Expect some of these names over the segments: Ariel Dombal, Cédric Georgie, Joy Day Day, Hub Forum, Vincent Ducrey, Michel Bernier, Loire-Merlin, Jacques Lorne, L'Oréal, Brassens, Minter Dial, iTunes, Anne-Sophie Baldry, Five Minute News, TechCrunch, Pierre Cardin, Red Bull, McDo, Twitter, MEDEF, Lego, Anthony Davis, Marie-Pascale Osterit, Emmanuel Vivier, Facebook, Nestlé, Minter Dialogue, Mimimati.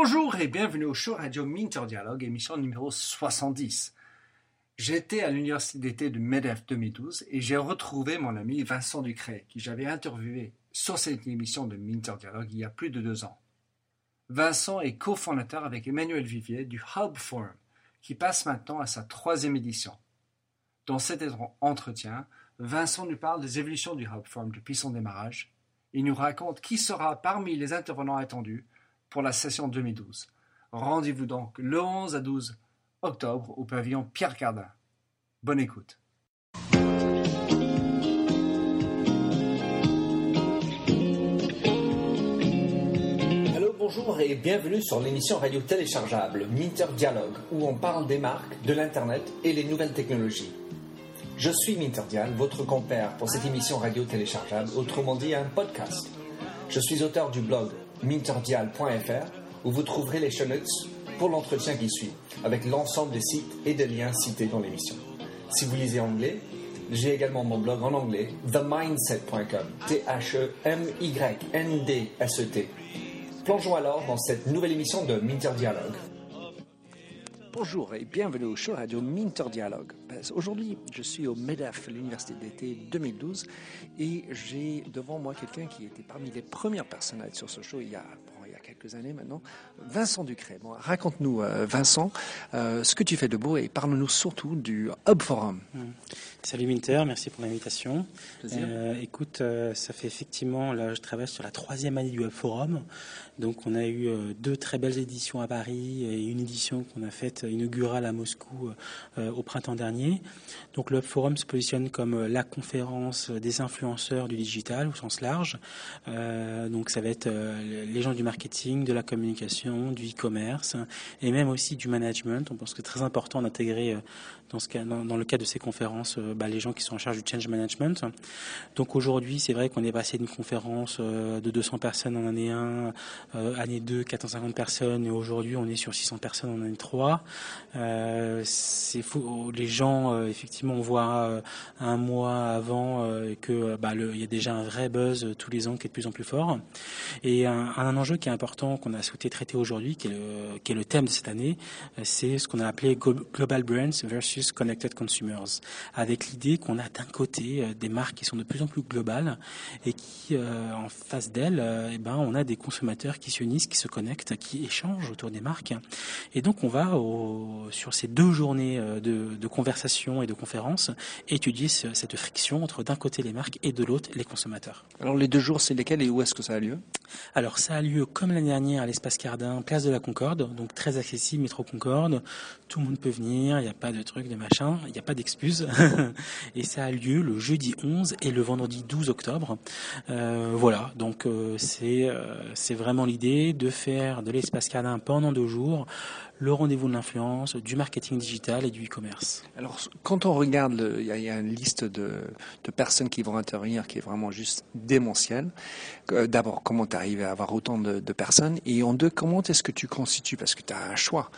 Bonjour et bienvenue au show radio Minter Dialogue, émission numéro 70. J'étais à l'université d'été de MEDEF 2012 et j'ai retrouvé mon ami Vincent Ducrey, qui j'avais interviewé sur cette émission de Minter Dialogue il y a plus de 2 ans. Vincent est cofondateur avec Emmanuel Vivier du Hub Forum, qui passe maintenant à sa 3e édition. Dans cet entretien, Vincent nous parle des évolutions du Hub Forum depuis son démarrage. Il nous raconte qui sera parmi les intervenants attendus pour la session 2012. Rendez-vous donc le 11 à 12 octobre au pavillon Pierre Cardin. Bonne écoute. Bonjour et bienvenue sur l'émission radio téléchargeable Minter Dialogue, où on parle des marques, de l'Internet et les nouvelles technologies. Je suis Minter Dial, votre compère pour cette émission radio téléchargeable, autrement dit un podcast. Je suis auteur du blog minterdial.fr, où vous trouverez les show notes pour l'entretien qui suit, avec l'ensemble des sites et des liens cités dans l'émission. Si vous lisez anglais, j'ai également mon blog en anglais, TheMyndset.com, TheMyndset. Plongeons alors dans cette nouvelle émission de Minter Dialogue. Bonjour et bienvenue au show radio Minter Dialogue. Aujourd'hui, je suis au MEDEF, l'université d'été 2012, et j'ai devant moi quelqu'un qui était parmi les premières personnes à être sur ce show il y a quelques années maintenant, Vincent Ducrey. Bon, raconte-nous, Vincent, ce que tu fais de beau et parle-nous surtout du Hub Forum. Salut Minter, merci pour l'invitation. Écoute, ça fait effectivement, là je travaille sur la 3e année du Hub Forum. Donc on a eu 2 très belles éditions à Paris et une édition qu'on a faite inaugurale à Moscou au printemps dernier. Donc le Hub Forum se positionne comme la conférence des influenceurs du digital au sens large. Donc ça va être les gens du marketing, de la communication, du e-commerce et même aussi du management. On pense que c'est très important d'intégrer dans le cadre de ces conférences les gens qui sont en charge du change management. Donc aujourd'hui, c'est vrai qu'on est passé d'une conférence de 200 personnes en année 1, année 2, 450 personnes, et aujourd'hui, on est sur 600 personnes en année 3. C'est fou. Les gens, effectivement, on voit un mois avant qu'il y a déjà un vrai buzz tous les ans qui est de plus en plus fort. Et un enjeu qui est important, qu'on a souhaité traiter aujourd'hui, qui est le thème de cette année, c'est ce qu'on a appelé Global Brands versus Connected Consumers, avec l'idée qu'on a d'un côté des marques qui sont de plus en plus globales et qui, en face d'elles, on a des consommateurs qui s'unissent, qui se connectent, qui échangent autour des marques. Et donc, on va sur ces 2 journées de conversation et de conférences étudier cette friction entre d'un côté les marques et de l'autre les consommateurs. Alors, les 2 jours, c'est lesquels et où est-ce que ça a lieu ? Alors, ça a lieu comme l'année dernière à l'espace Cardin, place de la Concorde, donc très accessible, métro Concorde. Tout le monde peut venir, il n'y a pas de truc, de machin, il n'y a pas d'excuses. Et ça a lieu le jeudi 11 et le vendredi 12 octobre. C'est vraiment l'idée de faire de l'espace Cardin pendant 2 jours le rendez-vous de l'influence, du marketing digital et du e-commerce. Alors, quand on regarde, il y a une liste de personnes qui vont intervenir qui est vraiment juste démentielle. D'abord, comment tu arrives à avoir autant de personnes ? Et en 2, comment est-ce que tu constitues ? Parce que tu as un choix.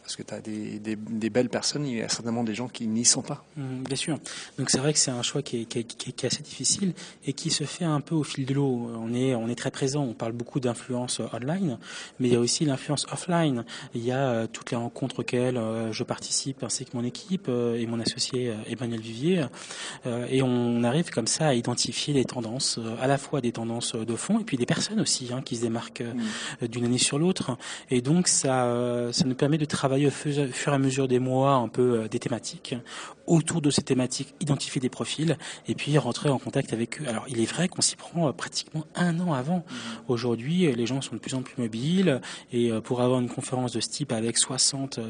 Parce que tu as des belles personnes, il y a certainement des gens qui n'y sont pas. Bien sûr. Donc, c'est vrai que c'est un choix qui est assez difficile et qui se fait un peu au fil de l'eau. On est très présent. On parle beaucoup d'influence online, mais il y a aussi l'influence offline. Il y a toutes les rencontres auxquelles je participe ainsi que mon équipe et mon associé Emmanuel Vivier, et on arrive comme ça à identifier les tendances, à la fois des tendances de fond et puis des personnes aussi qui se démarquent d'une année sur l'autre, et donc ça nous permet de travailler au fur et à mesure des mois un peu des thématiques, autour de ces thématiques, identifier des profils et puis rentrer en contact avec eux. Alors il est vrai qu'on s'y prend pratiquement 1 an avant. Aujourd'hui les gens sont de plus en plus mobiles et pour avoir une conférence de ce type avec 60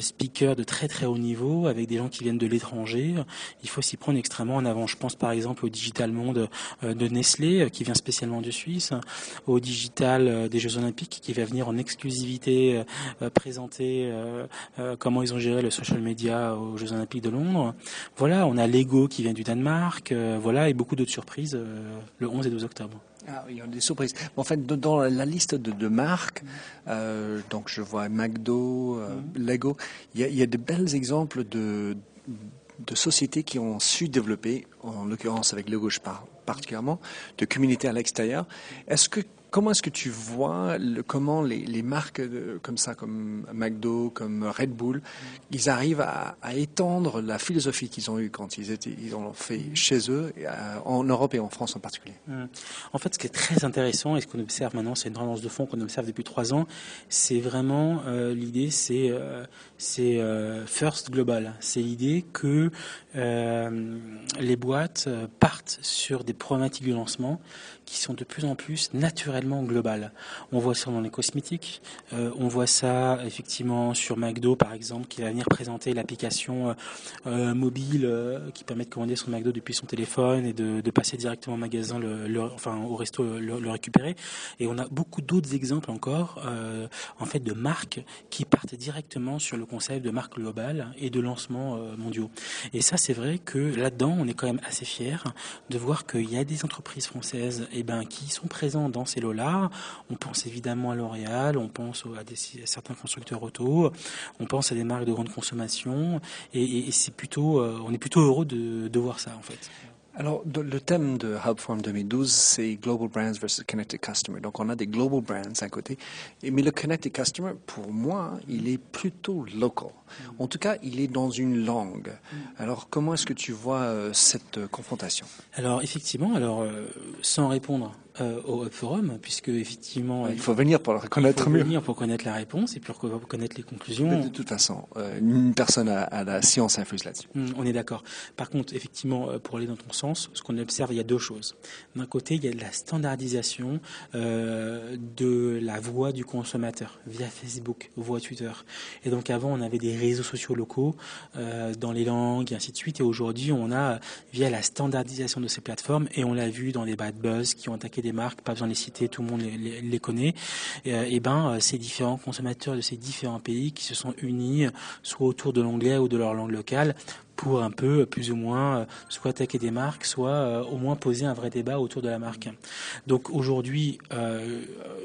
speakers de très très haut niveau, avec des gens qui viennent de l'étranger, il faut s'y prendre extrêmement en avant. Je pense par exemple au Digital Monde de Nestlé qui vient spécialement de Suisse, au Digital des Jeux Olympiques qui va venir en exclusivité présenter comment ils ont géré le social media aux Jeux Olympiques de Londres. Voilà, on a Lego qui vient du Danemark, et beaucoup d'autres surprises le 11 et 12 octobre. Ah, il y a des surprises. En fait, dans la liste de marques, donc je vois McDo, Lego, il y a de belles exemples de sociétés qui ont su développer, en l'occurrence avec Lego, je parle particulièrement, de communautés à l'extérieur. Est-ce que Comment est-ce que tu vois comment les marques comme ça, comme McDo, comme Red Bull, ils arrivent à étendre la philosophie qu'ils ont eue quand ils ont fait chez eux, en Europe et en France en particulier? En fait, ce qui est très intéressant et ce qu'on observe maintenant, c'est une tendance de fond qu'on observe depuis 3 ans, c'est vraiment l'idée, c'est first global. C'est l'idée que les boîtes partent sur des problématiques du lancement qui sont de plus en plus naturellement globales. On voit ça dans les cosmétiques, on voit ça effectivement sur McDo par exemple, qui va venir présenter l'application mobile qui permet de commander son McDo depuis son téléphone et de passer directement au magasin, au resto, le récupérer. Et on a beaucoup d'autres exemples encore en fait de marques qui partent directement sur le concept de marque globale et de lancement mondiaux. Et ça, c'est vrai que là-dedans, on est quand même assez fiers de voir qu'il y a des entreprises françaises qui sont présents dans ces lots-là. On pense évidemment à L'Oréal, on pense à certains constructeurs auto, on pense à des marques de grande consommation, et c'est plutôt, on est plutôt heureux de voir ça en fait. Alors, le thème de Hub Forum 2012, c'est Global Brands versus Connected Customer. Donc, on a des Global Brands à côté. Mais le Connected Customer, pour moi, il est plutôt local. En tout cas, il est dans une langue. Alors, comment est-ce que tu vois cette confrontation? Alors, effectivement, sans répondre au Hub Forum, puisque effectivement... Il faut venir pour connaître mieux. Il faut venir pour connaître la réponse et pour connaître les conclusions. Mais de toute façon, une personne à la science infuse là-dessus. On est d'accord. Par contre, effectivement, pour aller dans ton sens, ce qu'on observe, il y a 2 choses. D'un côté, il y a de la standardisation de la voix du consommateur via Facebook, voix Twitter. Et donc avant, on avait des réseaux sociaux locaux dans les langues et ainsi de suite. Et aujourd'hui, on a, via la standardisation de ces plateformes, et on l'a vu dans des bad buzz qui ont attaqué des marques, pas besoin de les citer, tout le monde les connaît, ces différents consommateurs de ces différents pays qui se sont unis soit autour de l'anglais ou de leur langue locale pour un peu, plus ou moins, soit attaquer des marques, soit au moins poser un vrai débat autour de la marque. Donc aujourd'hui,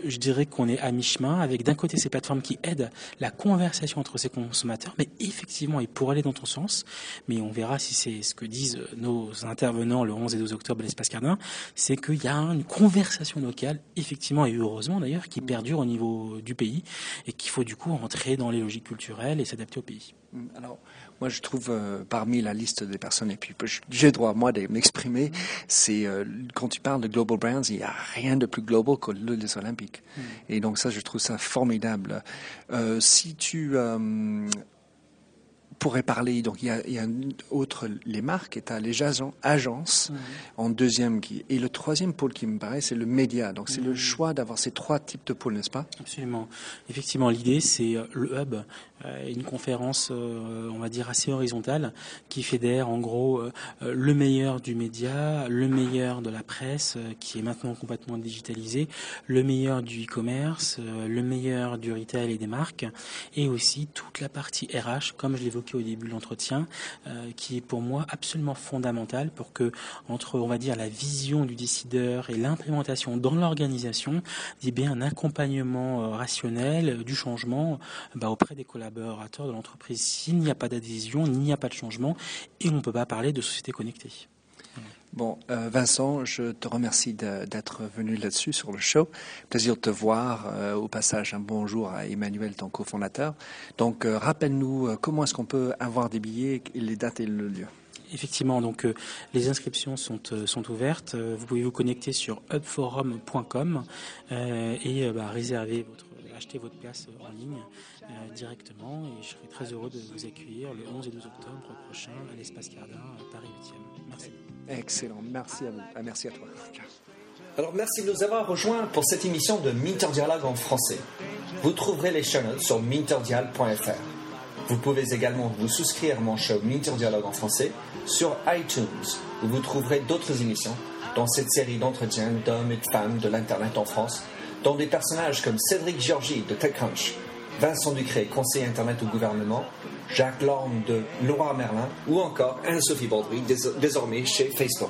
je dirais qu'on est à mi-chemin, avec d'un côté ces plateformes qui aident la conversation entre ces consommateurs, mais effectivement, et pour aller dans ton sens, mais on verra si c'est ce que disent nos intervenants le 11 et 12 octobre à l'Espace Cardin, c'est qu'il y a une conversation locale, effectivement, et heureusement d'ailleurs, qui perdure au niveau du pays, et qu'il faut du coup entrer dans les logiques culturelles et s'adapter au pays. Alors, moi je trouve parmi la liste des personnes, et puis j'ai droit moi de m'exprimer, c'est quand tu parles de global brands, il n'y a rien de plus global que les Olympiques. Et donc ça, je trouve ça formidable. Si tu pourrais parler, donc il y a autre, les marques, et tu as les agences en deuxième, et le troisième pôle qui me paraît, c'est le média. Donc c'est le choix d'avoir ces 3 types de pôles, n'est-ce pas? Absolument. Effectivement, l'idée, c'est le hub, une conférence, on va dire, assez horizontale, qui fédère en gros le meilleur du média, le meilleur de la presse, qui est maintenant complètement digitalisé, le meilleur du e-commerce, le meilleur du retail et des marques, et aussi toute la partie RH, comme je l'évoquais au début de l'entretien, qui est pour moi absolument fondamentale pour que, entre, on va dire, la vision du décideur et l'implémentation dans l'organisation, il y ait bien un accompagnement rationnel du changement auprès des collaborateurs de l'entreprise. S'il n'y a pas d'adhésion, il n'y a pas de changement et on ne peut pas parler de société connectée. Bon, Vincent, je te remercie d'être venu là-dessus sur le show. Plaisir de te voir. Au passage, un bonjour à Emmanuel, ton cofondateur. Donc, rappelle-nous comment est-ce qu'on peut avoir des billets, les dates et le lieu. Effectivement, donc les inscriptions sont ouvertes. Vous pouvez vous connecter sur hubforum.com réserver acheter votre place en ligne directement, et je serai très heureux de vous accueillir le 11 et 12 octobre prochain à l'Espace Cardin à Paris 8e. Merci. Excellent, merci à vous. Merci à toi. Alors merci de nous avoir rejoints pour cette émission de Minter Dialogue en français. Vous trouverez les show notes sur minterdial.fr. Vous pouvez également vous souscrire à mon show Minter Dialogue en français sur iTunes, où vous trouverez d'autres émissions dans cette série d'entretiens d'hommes et de femmes de l'Internet en France, dont des personnages comme Cédric Georgie de TechCrunch, Vincent Ducrey, conseiller Internet au gouvernement, Jacques Lorne de Loire-Merlin, ou encore Anne-Sophie Baldry, désormais chez Facebook.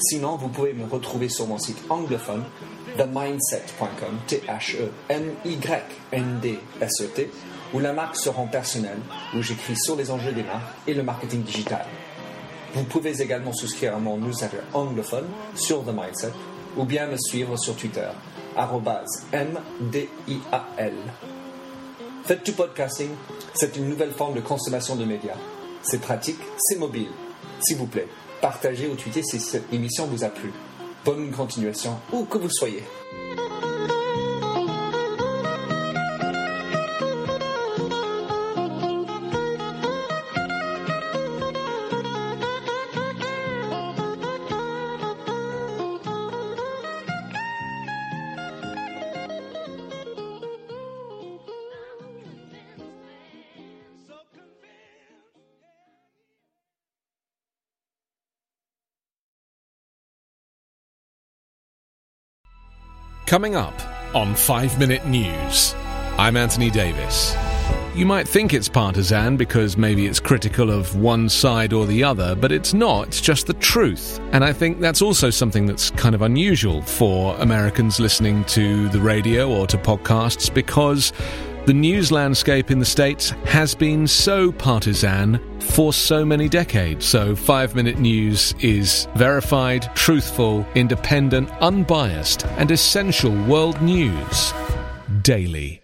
Sinon, vous pouvez me retrouver sur mon site anglophone, TheMyndset.com, TheMyndset, où la marque se rend personnelle, où j'écris sur les enjeux des marques et le marketing digital. Vous pouvez également souscrire à mon newsletter anglophone sur The Mindset, ou bien me suivre sur Twitter, @MDIAL. Faites du podcasting, c'est une nouvelle forme de consommation de médias. C'est pratique, c'est mobile. S'il vous plaît, partagez ou tweetez si cette émission vous a plu. Bonne continuation, où que vous soyez. Coming up on 5-Minute News, I'm Anthony Davis. You might think it's partisan because maybe it's critical of one side or the other, but it's not, it's just the truth. And I think that's also something that's kind of unusual for Americans listening to the radio or to podcasts because the news landscape in the States has been so partisan for so many decades. So 5-Minute News is verified, truthful, independent, unbiased, and essential world news daily.